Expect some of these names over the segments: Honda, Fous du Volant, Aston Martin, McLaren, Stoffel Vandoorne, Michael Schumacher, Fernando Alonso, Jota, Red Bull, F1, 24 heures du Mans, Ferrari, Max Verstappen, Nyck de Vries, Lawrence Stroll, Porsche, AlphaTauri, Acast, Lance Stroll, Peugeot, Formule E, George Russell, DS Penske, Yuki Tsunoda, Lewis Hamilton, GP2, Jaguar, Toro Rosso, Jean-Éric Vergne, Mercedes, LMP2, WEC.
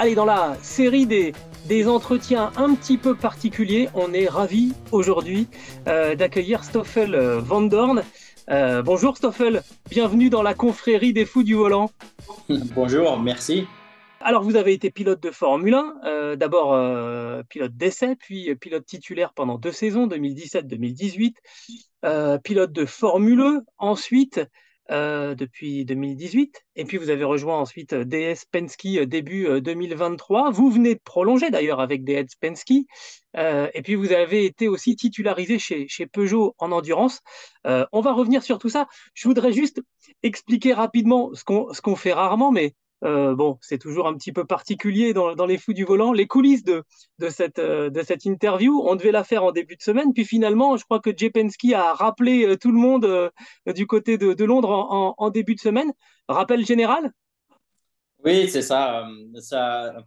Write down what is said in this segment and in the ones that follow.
Allez, dans la série des entretiens un petit peu particuliers, on est ravis aujourd'hui d'accueillir Stoffel Vandoorne. Bonjour Stoffel, bienvenue dans la confrérie des fous du volant. Bonjour, merci. Alors vous avez été pilote de Formule 1, d'abord pilote d'essai, puis pilote titulaire pendant 2 saisons, 2017-2018, pilote de Formule E ensuite, depuis 2018, et puis vous avez rejoint ensuite DS Penske début 2023. Vous venez de prolonger d'ailleurs avec DS Penske, et puis vous avez été aussi titularisé chez Peugeot en endurance. On va revenir sur tout ça. Je voudrais juste expliquer rapidement ce qu'on fait rarement, mais c'est toujours un petit peu particulier dans les fous du volant, les coulisses de cette interview. On devait la faire en début de semaine, puis finalement je crois que Jean-Éric Vergne a rappelé tout le monde du côté de Londres en début de semaine. Rappel général? Oui, c'est ça,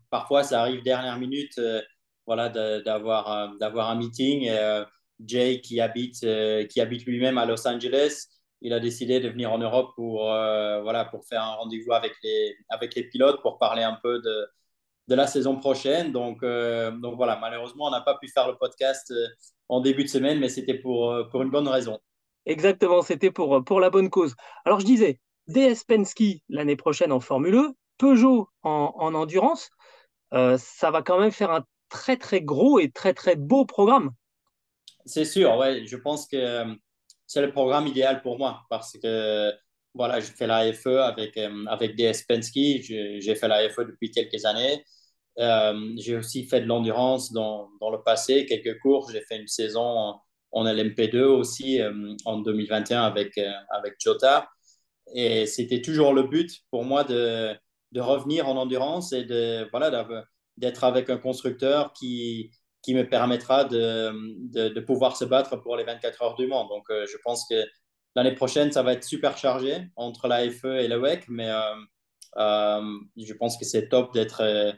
parfois ça arrive dernière minute, d'avoir un meeting. Jay qui habite lui-même à Los Angeles, il a décidé de venir en Europe pour faire un rendez-vous avec les pilotes pour parler un peu de la saison prochaine. Donc voilà, malheureusement, on n'a pas pu faire le podcast en début de semaine, mais c'était pour une bonne raison. Exactement, c'était pour la bonne cause. Alors, je disais, DS Penske l'année prochaine en Formule E, Peugeot en endurance, ça va quand même faire un très, très gros et très, très beau programme. C'est sûr, ouais, je pense que c'est le programme idéal pour moi parce que je fais la FE avec DS Penske. J'ai fait la FE depuis quelques années. J'ai aussi fait de l'endurance dans le passé, quelques cours. J'ai fait une saison en LMP2 aussi en 2021 avec Jota. Et c'était toujours le but pour moi de revenir en endurance et d'être avec un constructeur qui me permettra de pouvoir se battre pour les 24 heures du Mans. Donc, je pense que l'année prochaine, ça va être super chargé entre la FE et la WEC, mais je pense que c'est top d'être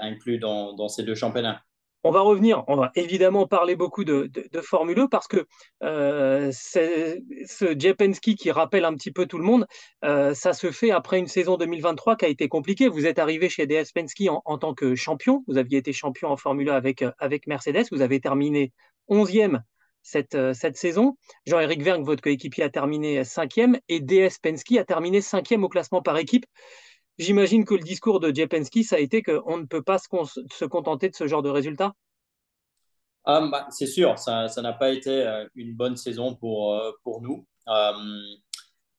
inclus dans ces 2 championnats. On va évidemment parler beaucoup de Formule 1 parce que c'est ce Jean-Éric Vergne qui rappelle un petit peu tout le monde, ça se fait après une saison 2023 qui a été compliquée. Vous êtes arrivé chez DS Penske en tant que champion. Vous aviez été champion en Formule 1 avec Mercedes. Vous avez terminé 11e cette saison. Jean-Éric Vergne, votre coéquipier, a terminé 5e et DS Penske a terminé 5e au classement par équipe. J'imagine que le discours de Jean-Éric Vergne, ça a été qu'on ne peut pas se contenter de ce genre de résultat. C'est sûr, ça n'a pas été une bonne saison pour nous.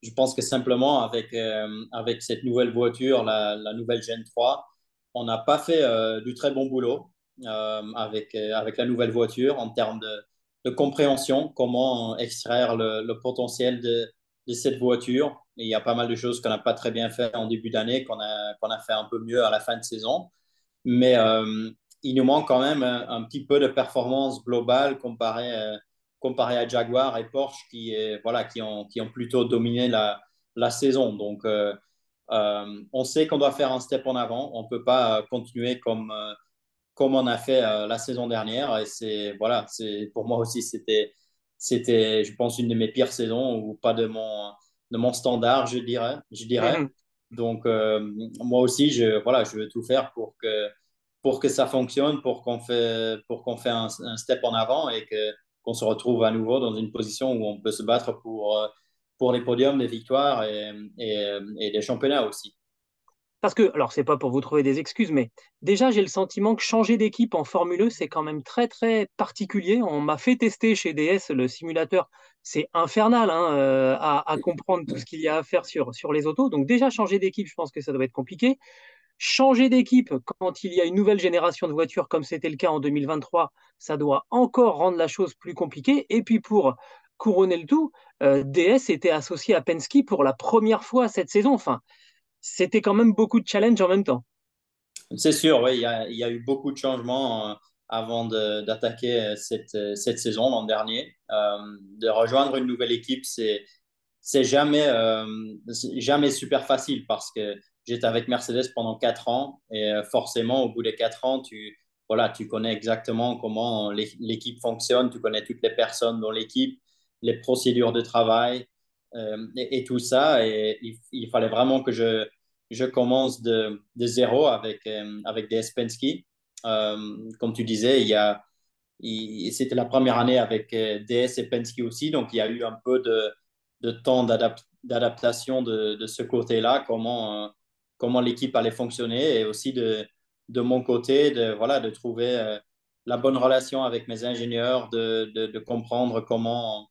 Je pense que simplement avec cette nouvelle voiture, la nouvelle Gen 3, on n'a pas fait du très bon boulot avec la nouvelle voiture en termes de compréhension, comment extraire le potentiel de cette voiture. Et il y a pas mal de choses qu'on n'a pas très bien fait en début d'année, qu'on a fait un peu mieux à la fin de saison. Mais il nous manque quand même un petit peu de performance globale comparé à Jaguar et Porsche qui ont plutôt dominé la saison. Donc, on sait qu'on doit faire un step en avant. On ne peut pas continuer comme on a fait la saison dernière. Et c'est pour moi aussi, c'était, je pense, une de mes pires saisons ou pas de mon standard, je dirais. Donc, moi aussi, je veux tout faire pour que ça fonctionne, pour qu'on fait un step en avant et qu'on se retrouve à nouveau dans une position où on peut se battre pour les podiums, les victoires et les championnats aussi. Parce que, alors, c'est pas pour vous trouver des excuses, mais déjà, j'ai le sentiment que changer d'équipe en Formule 1, c'est quand même très, très particulier. On m'a fait tester chez DS le simulateur. C'est infernal à comprendre tout ce qu'il y a à faire sur les autos. Donc, déjà, changer d'équipe, je pense que ça doit être compliqué. Changer d'équipe quand il y a une nouvelle génération de voitures, comme c'était le cas en 2023, ça doit encore rendre la chose plus compliquée. Et puis pour couronner le tout, DS était associé à Penske pour la première fois cette saison. Enfin, c'était quand même beaucoup de challenges en même temps. C'est sûr, oui, il y a eu beaucoup de changements avant d'attaquer cette saison l'an dernier. De rejoindre une nouvelle équipe, c'est jamais super facile parce que j'étais avec Mercedes pendant 4 ans et forcément, au bout des 4 ans, tu connais exactement comment l'équipe fonctionne, tu connais toutes les personnes dans l'équipe, les procédures de travail et tout ça. Et il fallait vraiment que je commence de zéro avec DS Penske. Comme tu disais, c'était la première année avec DS et Penske aussi, donc il y a eu un peu de temps d'adaptation de ce côté-là, comment l'équipe allait fonctionner, et aussi de mon côté, de trouver la bonne relation avec mes ingénieurs, de comprendre comment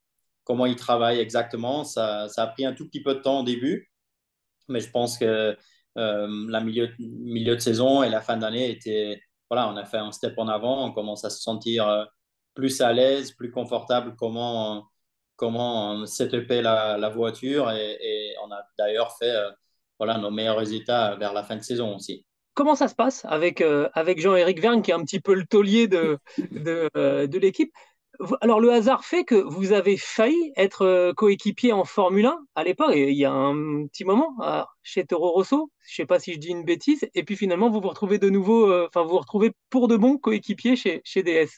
ils travaillent exactement. Ça a pris un tout petit peu de temps au début, mais je pense que la milieu de saison et la fin d'année étaient… Voilà, on a fait un step en avant, on commence à se sentir plus à l'aise, plus confortable, comment setuper la voiture, et on a d'ailleurs fait… nos meilleurs résultats vers la fin de saison aussi. Comment ça se passe avec Jean-Éric Vergne, qui est un petit peu le taulier de l'équipe? Alors, le hasard fait que vous avez failli être coéquipier en Formule 1 à l'époque, il y a un petit moment, chez Toro Rosso, je ne sais pas si je dis une bêtise, et puis finalement, vous vous retrouvez de nouveau, vous retrouvez pour de bons coéquipiers chez DS.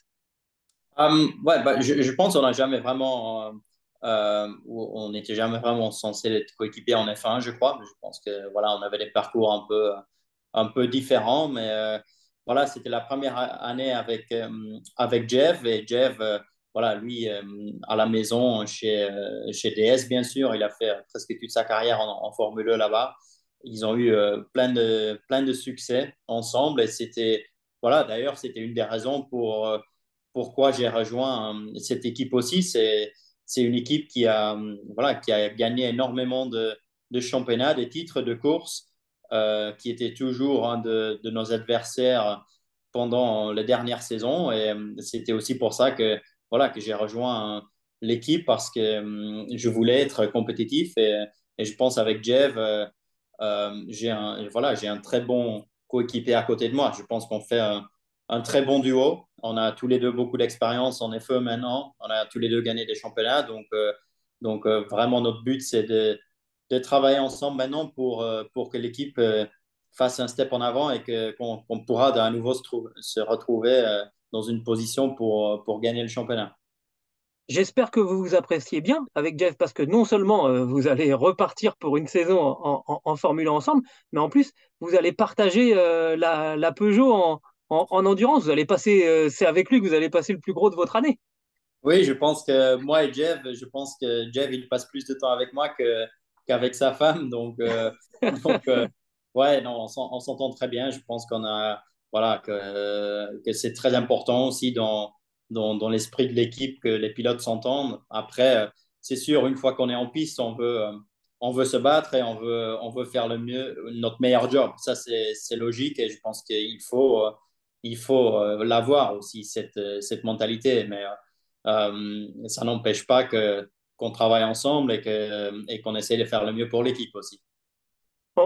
Je pense qu'on n'a jamais vraiment… on n'était jamais vraiment censé être coéquipiers en F1, je crois. Je pense que on avait des parcours un peu différents, mais c'était la première année avec Jeff, et Jeff, lui à la maison chez DS, bien sûr, il a fait presque toute sa carrière en Formule 1 là-bas. Ils ont eu plein de succès ensemble, et c'était d'ailleurs c'était une des raisons pourquoi j'ai rejoint cette équipe aussi. C'est une équipe qui a gagné énormément de championnats, de titres, de courses, qui était toujours un de nos adversaires pendant les dernières saisons. Et c'était aussi pour ça que j'ai rejoint l'équipe, parce que je voulais être compétitif. Et je pense avec Jeff, j'ai un très bon coéquipier à côté de moi. Je pense qu'on fait un très bon duo. On a tous les deux beaucoup d'expérience en F1 maintenant. On a tous les deux gagné des championnats. Donc, vraiment, notre but, c'est de travailler ensemble maintenant pour que l'équipe fasse un step en avant, et qu'on pourra à nouveau se retrouver dans une position pour gagner le championnat. J'espère que vous vous appréciez bien avec Jeff, parce que non seulement vous allez repartir pour une saison en Formule 1 ensemble, mais en plus, vous allez partager la Peugeot en endurance. Vous allez passer, c'est avec lui que vous allez passer le plus gros de votre année. Oui, je pense que moi et Jeff, il passe plus de temps avec moi qu'avec sa femme. Donc, on s'entend très bien. Je pense que c'est très important aussi dans l'esprit de l'équipe que les pilotes s'entendent. Après, c'est sûr, une fois qu'on est en piste, on veut se battre, et on veut faire le mieux, notre meilleur job. Ça, c'est logique, et je pense qu'il faut… Il faut l'avoir aussi, cette mentalité, mais ça n'empêche pas qu'on travaille ensemble et qu'on essaie de faire le mieux pour l'équipe aussi.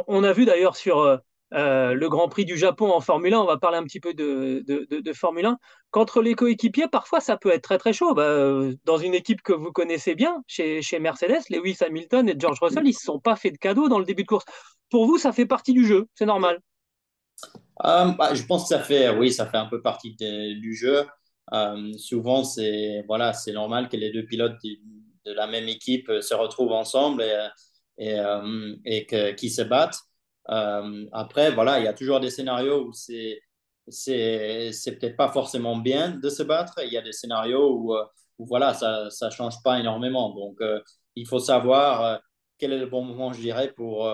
On a vu d'ailleurs sur le Grand Prix du Japon en Formule 1, on va parler un petit peu de Formule 1, qu'entre les coéquipiers, parfois ça peut être très très chaud. Dans une équipe que vous connaissez bien, chez Mercedes, Lewis Hamilton et George Russell, ils ne se sont pas fait de cadeaux dans le début de course. Pour vous, ça fait partie du jeu, c'est normal? Je pense que ça fait un peu partie du jeu. Souvent, c'est normal que les deux pilotes de la même équipe se retrouvent ensemble et qu'ils se battent. Après, il y a toujours des scénarios où c'est peut-être pas forcément bien de se battre. Il y a des scénarios où ça change pas énormément. Donc, il faut savoir quel est le bon moment, je dirais, pour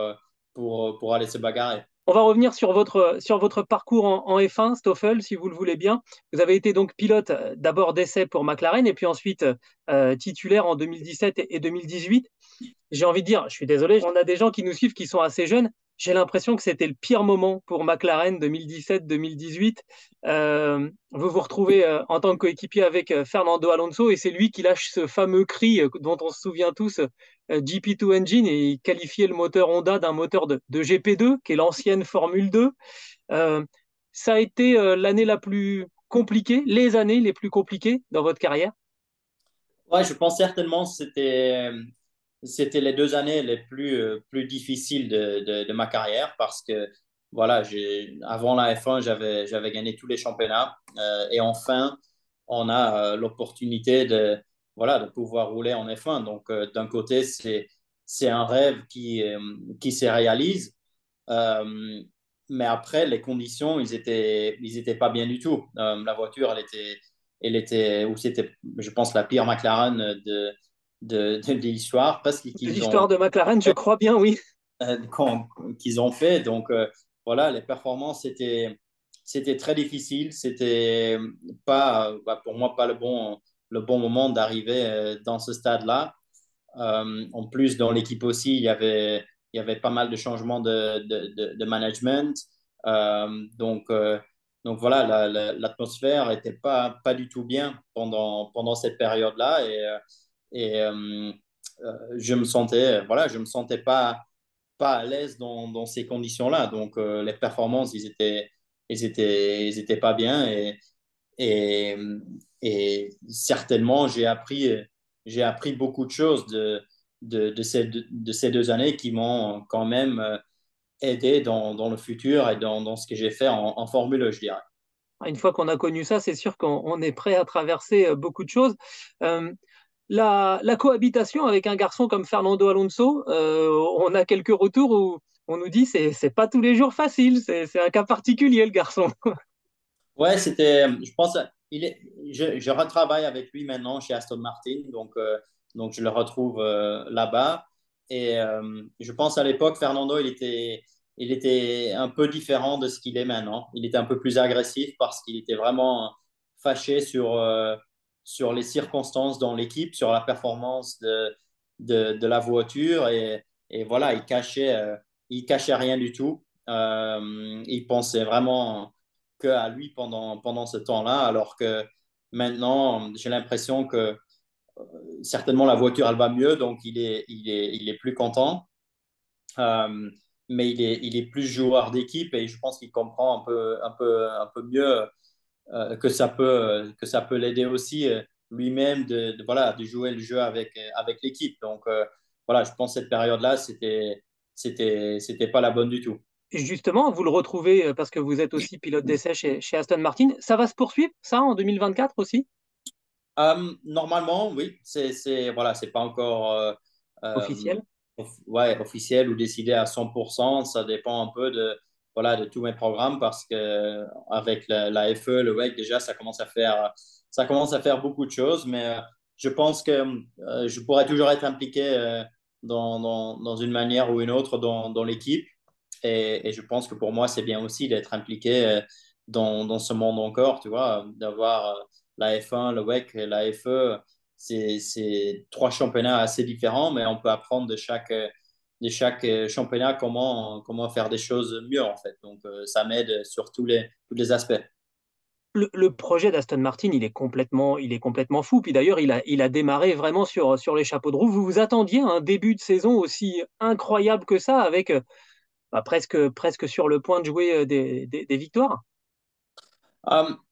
aller se bagarrer. On va revenir sur votre parcours en F1, Stoffel, si vous le voulez bien. Vous avez été donc pilote d'abord d'essai pour McLaren, et puis ensuite titulaire en 2017 et 2018. J'ai envie de dire, je suis désolé, on a des gens qui nous suivent qui sont assez jeunes. j'ai l'impression que c'était le pire moment pour McLaren 2017-2018. Vous vous retrouvez en tant que coéquipier avec Fernando Alonso et c'est lui qui lâche ce fameux cri dont on se souvient tous, GP2 Engine, et il qualifiait le moteur Honda d'un moteur de GP2, qui est l'ancienne Formule 2. Ça a été l'année la plus compliquée, les années les plus compliquées dans votre carrière? Ouais, je pense certainement que c'était les deux années les plus difficiles de ma carrière, parce que voilà, avant la F1, j'avais gagné tous les championnats et enfin, on a l'opportunité de pouvoir rouler en F1. Donc, d'un côté, c'est un rêve qui se réalise, mais après, les conditions, ils étaient pas bien du tout. La voiture, c'était, je pense, la pire McLaren de l'histoire, parce qu'ils l'histoire de McLaren, je crois bien, oui. Qu'ils ont fait. Donc les performances c'était très difficile. C'était pas pour moi le bon moment d'arriver dans ce stade-là. En plus, dans l'équipe aussi, il y avait pas mal de changements de management. Donc voilà, l'atmosphère était pas du tout bien pendant cette période-là, et je me sentais pas à l'aise dans ces conditions-là. Donc les performances, ils étaient pas bien, et certainement j'ai appris beaucoup de choses de ces deux années qui m'ont quand même aidé dans le futur et dans ce que j'ai fait en Formule E, je dirais. Une fois qu'on a connu ça, c'est sûr qu'on est prêt à traverser beaucoup de choses. La cohabitation avec un garçon comme Fernando Alonso, on a quelques retours où on nous dit que ce n'est pas tous les jours facile, c'est un cas particulier, le garçon. Oui, je pense, je retravaille avec lui maintenant chez Aston Martin, donc je le retrouve là-bas. Et je pense à l'époque, Fernando, il était un peu différent de ce qu'il est maintenant. Il était un peu plus agressif parce qu'il était vraiment fâché sur les circonstances dans l'équipe, sur la performance de la voiture. Et voilà, il cachait rien du tout. Il pensait vraiment qu'à lui pendant ce temps-là, alors que maintenant, j'ai l'impression que certainement la voiture, elle va mieux, donc il est plus content. Mais il est plus joueur d'équipe, et je pense qu'il comprend un peu mieux que ça peut l'aider aussi lui-même de jouer le jeu avec l'équipe. Donc je pense que cette période-là, c'était pas la bonne du tout. Justement, vous le retrouvez parce que vous êtes aussi pilote d'essai chez Aston Martin. Ça va se poursuivre, ça, en 2024 aussi? Normalement, oui. C'est pas encore officiel. Officiel ou décidé à 100%. Ça dépend un peu de tous mes programmes, parce que avec la FE, le WEC, déjà ça commence à faire beaucoup de choses, mais je pense que je pourrais toujours être impliqué dans une manière ou une autre dans l'équipe, et je pense que pour moi c'est bien aussi d'être impliqué dans ce monde encore, tu vois, d'avoir la F1, le WEC, la FE, c'est trois championnats assez différents, mais on peut apprendre de chaque championnat comment faire des choses mieux, en fait. Donc ça m'aide sur tous les aspects. Le projet d'Aston Martin, il est complètement fou. Puis d'ailleurs, il a démarré vraiment sur les chapeaux de roue. Vous vous attendiez à un début de saison aussi incroyable que ça, avec presque sur le point de jouer des victoires?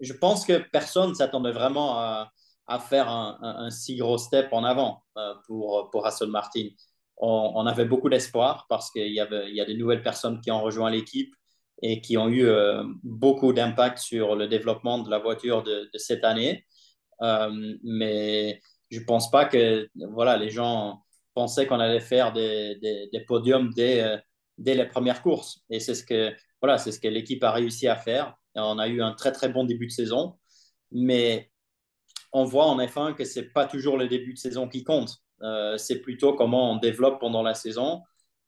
Je pense que personne ne s'attendait vraiment à faire un si gros step en avant pour Aston Martin. On avait beaucoup d'espoir parce qu'il y a de nouvelles personnes qui ont rejoint l'équipe et qui ont eu beaucoup d'impact sur le développement de la voiture de cette année. Mais je ne pense pas que les gens pensaient qu'on allait faire des podiums dès les premières courses. Et c'est ce que l'équipe a réussi à faire. Et on a eu un très, très bon début de saison. Mais on voit en F1 que ce n'est pas toujours le début de saison qui compte. C'est plutôt comment on développe pendant la saison,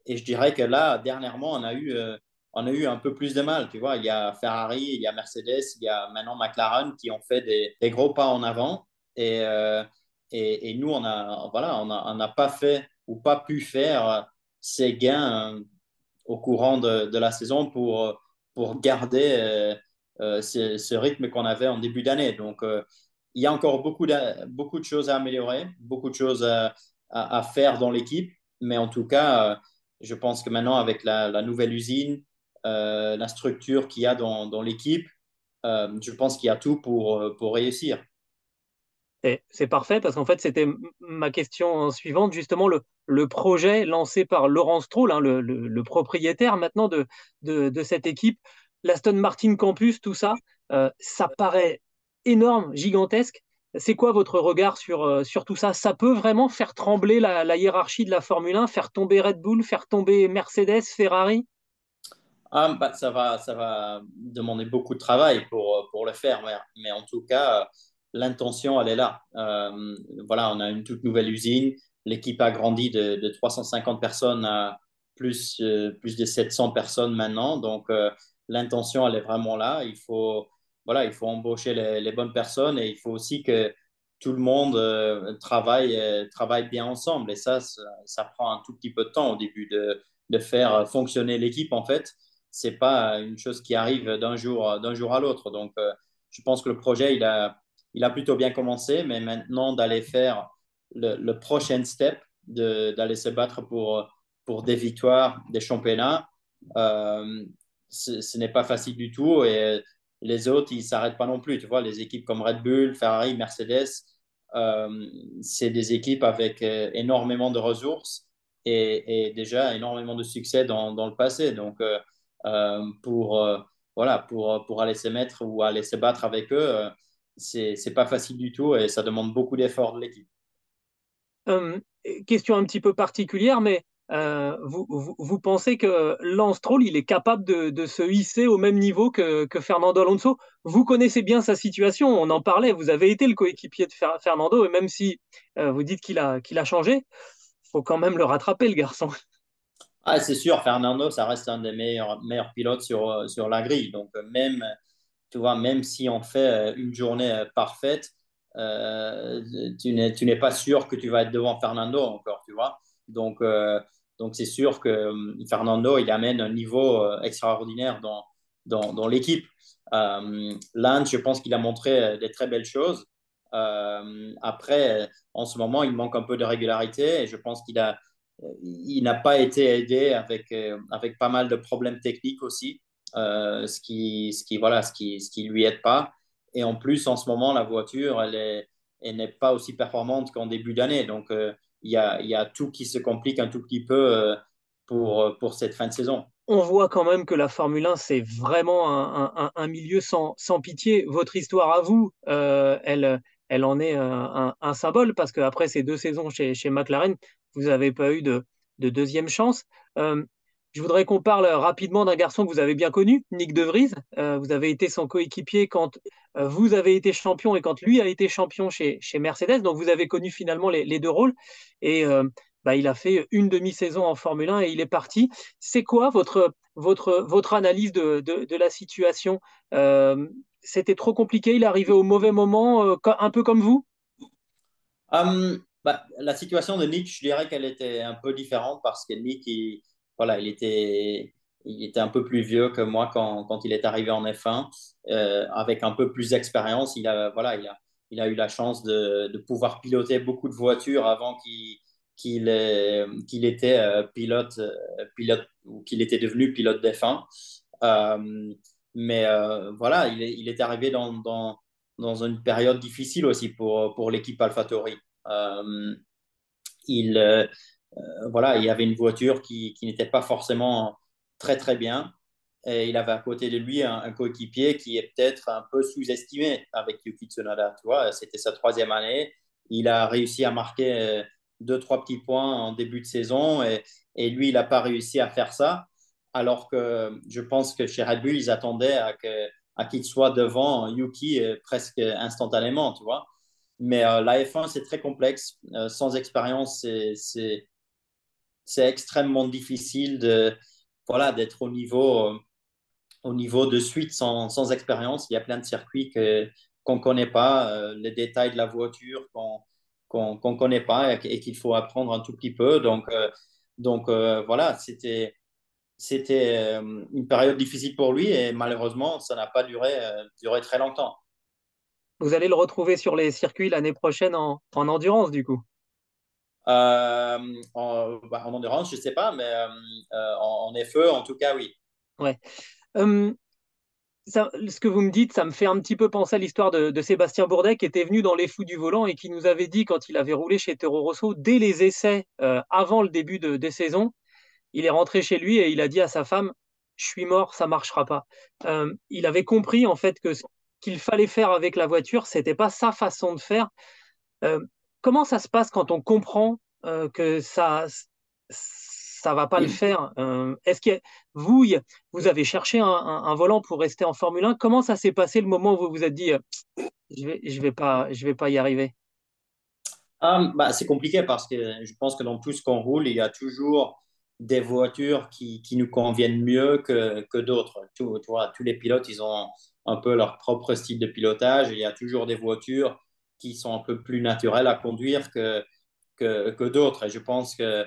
et je dirais que là dernièrement on a eu un peu plus de mal, tu vois. Il y a Ferrari, il y a Mercedes, il y a maintenant McLaren qui ont fait des gros pas en avant, et nous on n'a pas fait ou pas pu faire ces gains au courant de la saison pour garder ce rythme qu'on avait en début d'année. Donc, il y a encore beaucoup de choses à améliorer, beaucoup de choses à faire dans l'équipe. Mais en tout cas, je pense que maintenant, avec la nouvelle usine, la structure qu'il y a dans l'équipe, je pense qu'il y a tout pour réussir. C'est parfait, parce qu'en fait, c'était ma question suivante. Justement, le projet lancé par Lawrence Stroll, hein, le propriétaire maintenant de cette équipe, l'Aston Martin Campus, tout ça, ça paraît énorme, gigantesque. C'est quoi votre regard sur tout ça? Ça peut vraiment faire trembler la hiérarchie de la Formule 1, faire tomber Red Bull, faire tomber Mercedes, Ferrari? Ça va demander beaucoup de travail pour le faire, mais en tout cas, l'intention, elle est là. Voilà, on a une toute nouvelle usine. L'équipe a grandi de 350 personnes à plus de 700 personnes maintenant. Donc, l'intention, elle est vraiment là. Il faut embaucher les bonnes personnes, et il faut aussi que tout le monde travaille bien ensemble. Et ça prend un tout petit peu de temps au début de faire fonctionner l'équipe, en fait. Ce n'est pas une chose qui arrive d'un jour à l'autre. Donc, je pense que le projet, il a plutôt bien commencé, mais maintenant d'aller faire le prochain step, d'aller se battre pour des victoires, des championnats, ce n'est pas facile du tout, et les autres, ils ne s'arrêtent pas non plus. Tu vois, les équipes comme Red Bull, Ferrari, Mercedes, c'est des équipes avec énormément de ressources et déjà énormément de succès dans le passé. Donc, pour aller se mettre ou aller se battre avec eux, c'est pas facile du tout, et ça demande beaucoup d'efforts de l'équipe. Question un petit peu particulière, mais vous pensez que Lance Stroll, il est capable de se hisser au même niveau que Fernando Alonso? Vous connaissez bien sa situation, on en parlait, vous avez été le coéquipier de Fernando, et même si vous dites qu'il a changé, il faut quand même le rattraper, le garçon. Ah, c'est sûr, Fernando, ça reste un des meilleurs pilotes sur la grille, donc même... Tu vois, même si on fait une journée parfaite, tu n'es pas sûr que tu vas être devant Fernando encore, tu vois. Donc c'est sûr que Fernando, il amène un niveau extraordinaire dans l'équipe. Lance, je pense qu'il a montré des très belles choses. Après, en ce moment, il manque un peu de régularité, et je pense qu'il n'a pas été aidé avec pas mal de problèmes techniques aussi. Ce qui lui aide pas, et en plus en ce moment la voiture elle n'est pas aussi performante qu'en début d'année, donc il y a tout qui se complique un tout petit peu pour cette fin de saison. On voit quand même que la Formule 1, c'est vraiment un milieu sans pitié. Votre histoire à vous, elle en est un symbole, parce qu'après ces deux saisons chez McLaren, vous n'avez pas eu de deuxième chance. Je voudrais qu'on parle rapidement d'un garçon que vous avez bien connu, Nyck de Vries. Vous avez été son coéquipier quand vous avez été champion et quand lui a été champion chez Mercedes. Donc, vous avez connu finalement les deux rôles. Et il a fait une demi-saison en Formule 1 et il est parti. C'est quoi votre analyse de la situation? C'était trop compliqué? Il est arrivé au mauvais moment, un peu comme vous? La situation de Nyck, je dirais qu'elle était un peu différente, parce que Nyck, voilà, il était un peu plus vieux que moi quand il est arrivé en F1, avec un peu plus d'expérience. Il a eu la chance de pouvoir piloter beaucoup de voitures avant qu'il était pilote ou qu'il était devenu pilote d'F1. Mais il est arrivé dans une période difficile aussi pour l'équipe AlphaTauri. Il y avait une voiture qui n'était pas forcément très, très bien. Et il avait à côté de lui un coéquipier qui est peut-être un peu sous-estimé avec Yuki Tsunoda. Tu vois, c'était sa troisième année. Il a réussi à marquer 2-3 petits points en début de saison. Et lui, il n'a pas réussi à faire ça. Alors que je pense que chez Red Bull, ils attendaient à qu'il soit devant Yuki presque instantanément, tu vois. Mais la F1, c'est très complexe. Sans expérience, c'est extrêmement difficile d'être au niveau de suite sans expérience. Il y a plein de circuits qu'on ne connaît pas, les détails de la voiture qu'on ne connaît pas et qu'il faut apprendre un tout petit peu. Donc, c'était c'était une période difficile pour lui et malheureusement, ça n'a pas duré très longtemps. Vous allez le retrouver sur les circuits l'année prochaine en endurance, du coup? En endurance, je ne sais pas, mais en F1, en tout cas, oui. Ouais. Ce que vous me dites, ça me fait un petit peu penser à l'histoire de Sébastien Bourdais, qui était venu dans Les Fous du Volant et qui nous avait dit, quand il avait roulé chez Toro Rosso, dès les essais, avant le début des saisons, il est rentré chez lui et il a dit à sa femme « Je suis mort, ça ne marchera pas ». Il avait compris en fait que ce qu'il fallait faire avec la voiture, ce n'était pas sa façon de faire. Comment ça se passe quand on comprend que ça ne va pas le faire? Est-ce que vous avez cherché un volant pour rester en Formule 1? Comment ça s'est passé le moment où vous vous êtes dit « je vais pas y arriver » ? C'est compliqué parce que je pense que dans tout ce qu'on roule, il y a toujours des voitures qui nous conviennent mieux que d'autres. Tu vois, tous les pilotes, ils ont un peu leur propre style de pilotage. Il y a toujours des voitures qui sont un peu plus naturelles à conduire que d'autres. Et je pense que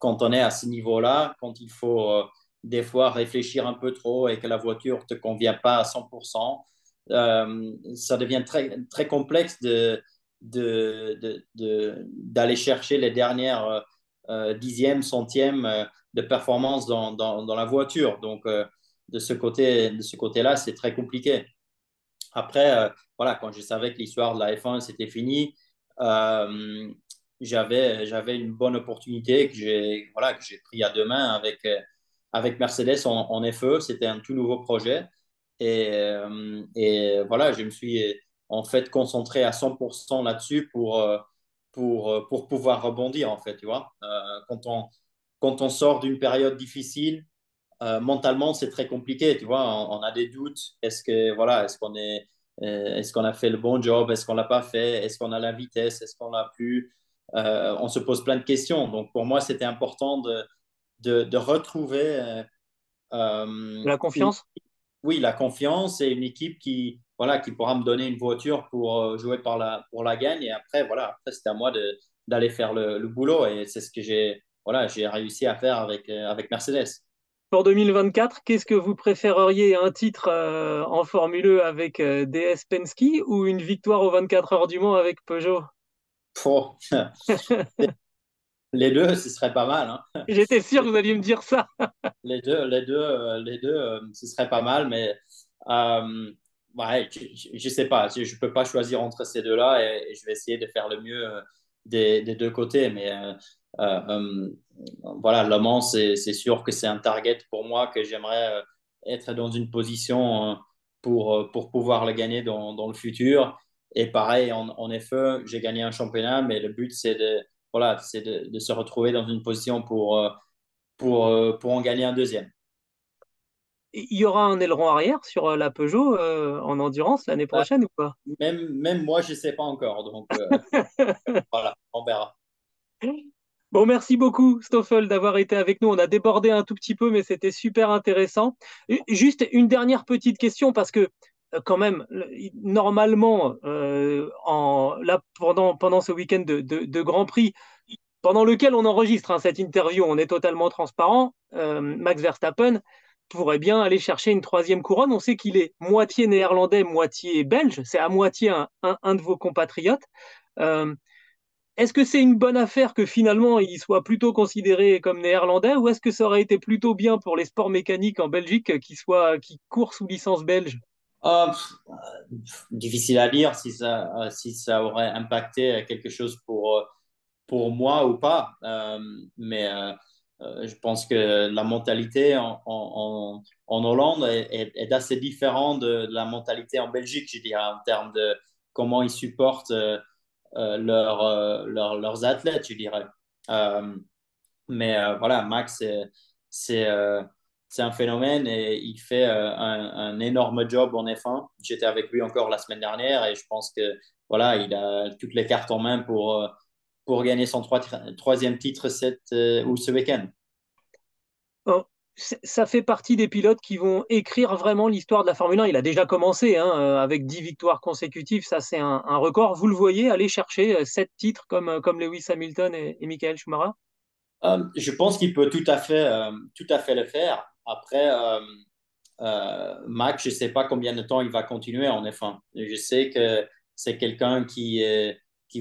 quand on est à ce niveau-là, quand il faut des fois réfléchir un peu trop et que la voiture ne te convient pas à 100%, ça devient très, très complexe d'aller chercher les dernières dixièmes, centièmes de performance dans la voiture. Donc, de ce côté-là, c'est très compliqué. Après, voilà, quand je savais que l'histoire de la F1, c'était fini, j'avais une bonne opportunité que j'ai pris à deux mains avec Mercedes en FE. C'était un tout nouveau projet. Et voilà, je me suis en fait concentré à 100% là-dessus pour pouvoir rebondir, en fait, tu vois. Quand on sort d'une période difficile, mentalement, c'est très compliqué, tu vois. On a des doutes. Est-ce qu'on a fait le bon job? Est-ce qu'on ne l'a pas fait? Est-ce qu'on a la vitesse? Est-ce qu'on l'a plus? On se pose plein de questions. Donc, pour moi, c'était important de retrouver… la confiance? Oui, la confiance et une équipe qui pourra me donner une voiture pour jouer pour la gagne. Et après, voilà, c'était à moi d'aller faire le boulot. Et c'est ce que j'ai réussi à faire avec Mercedes. Pour 2024, qu'est-ce que vous préféreriez? Un titre en Formule E avec DS Penske ou une victoire aux 24 heures du Mans avec Peugeot? Les deux, ce serait pas mal. Hein. J'étais sûr que vous alliez me dire ça. Les deux, ce serait pas mal, mais… ouais, je ne sais pas, je ne peux pas choisir entre ces deux-là et je vais essayer de faire le mieux des deux côtés. Mais voilà, Le Mans, c'est sûr que c'est un target pour moi, que j'aimerais être dans une position pour pouvoir le gagner dans le futur. Et pareil, en FE, j'ai gagné un championnat, mais le but, c'est de se retrouver dans une position pour en gagner un deuxième. Il y aura un aileron arrière sur la Peugeot en endurance l'année prochaine ou pas? Même moi, je ne sais pas encore. Donc, voilà, on verra. Bon, merci beaucoup, Stoffel, d'avoir été avec nous. On a débordé un tout petit peu, mais c'était super intéressant. Juste une dernière petite question, parce que quand même, normalement, pendant ce week-end de Grand Prix, pendant lequel on enregistre cette interview, on est totalement transparent, Max Verstappen pourrait bien aller chercher une troisième couronne. On sait qu'il est moitié néerlandais, moitié belge. C'est à moitié un de vos compatriotes. Est-ce que c'est une bonne affaire que finalement il soit plutôt considéré comme néerlandais, ou est-ce que ça aurait été plutôt bien pour les sports mécaniques en Belgique qu'il court sous licence belge? Difficile à dire si ça aurait impacté quelque chose pour moi ou pas. Je pense que la mentalité en Hollande est assez différente de la mentalité en Belgique, je dirais, en termes de comment ils supportent leurs athlètes, je dirais. Voilà, Max, c'est un phénomène et il fait un énorme job en F1. J'étais avec lui encore la semaine dernière et je pense que voilà, il a toutes les cartes en main pour gagner son troisième titre ce week-end. Ça fait partie des pilotes qui vont écrire vraiment l'histoire de la Formule 1. Il a déjà commencé avec 10 victoires consécutives. Ça, c'est un record. Vous le voyez aller chercher 7 titres comme Lewis Hamilton et Michael Schumacher? Je pense qu'il peut tout à fait le faire. Après, Max, je ne sais pas combien de temps il va continuer en F1. Je sais que c'est quelqu'un qui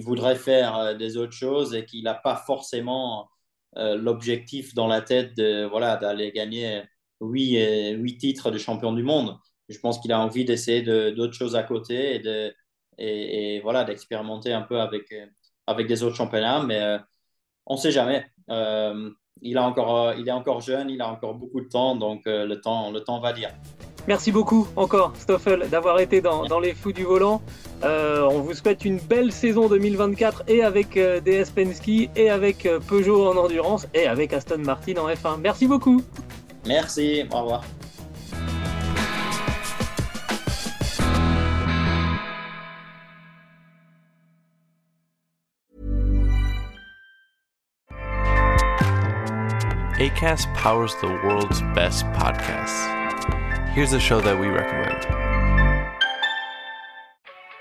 voudrait faire des autres choses et qu'il n'a pas forcément l'objectif dans la tête de, voilà, d'aller gagner 8 titres de champion du monde. Je pense qu'il a envie d'essayer d'autres choses à côté et voilà, d'expérimenter un peu avec des autres championnats, mais on ne sait jamais. Il est encore jeune, il a encore beaucoup de temps, donc le temps va dire. Merci beaucoup encore, Stoffel, d'avoir été dans les Fous du Volant. On vous souhaite une belle saison 2024 et avec DS Penske et avec Peugeot en endurance et avec Aston Martin en F1. Merci beaucoup. Merci, au revoir. Acast powers the world's best podcasts. Here's a show that we recommend.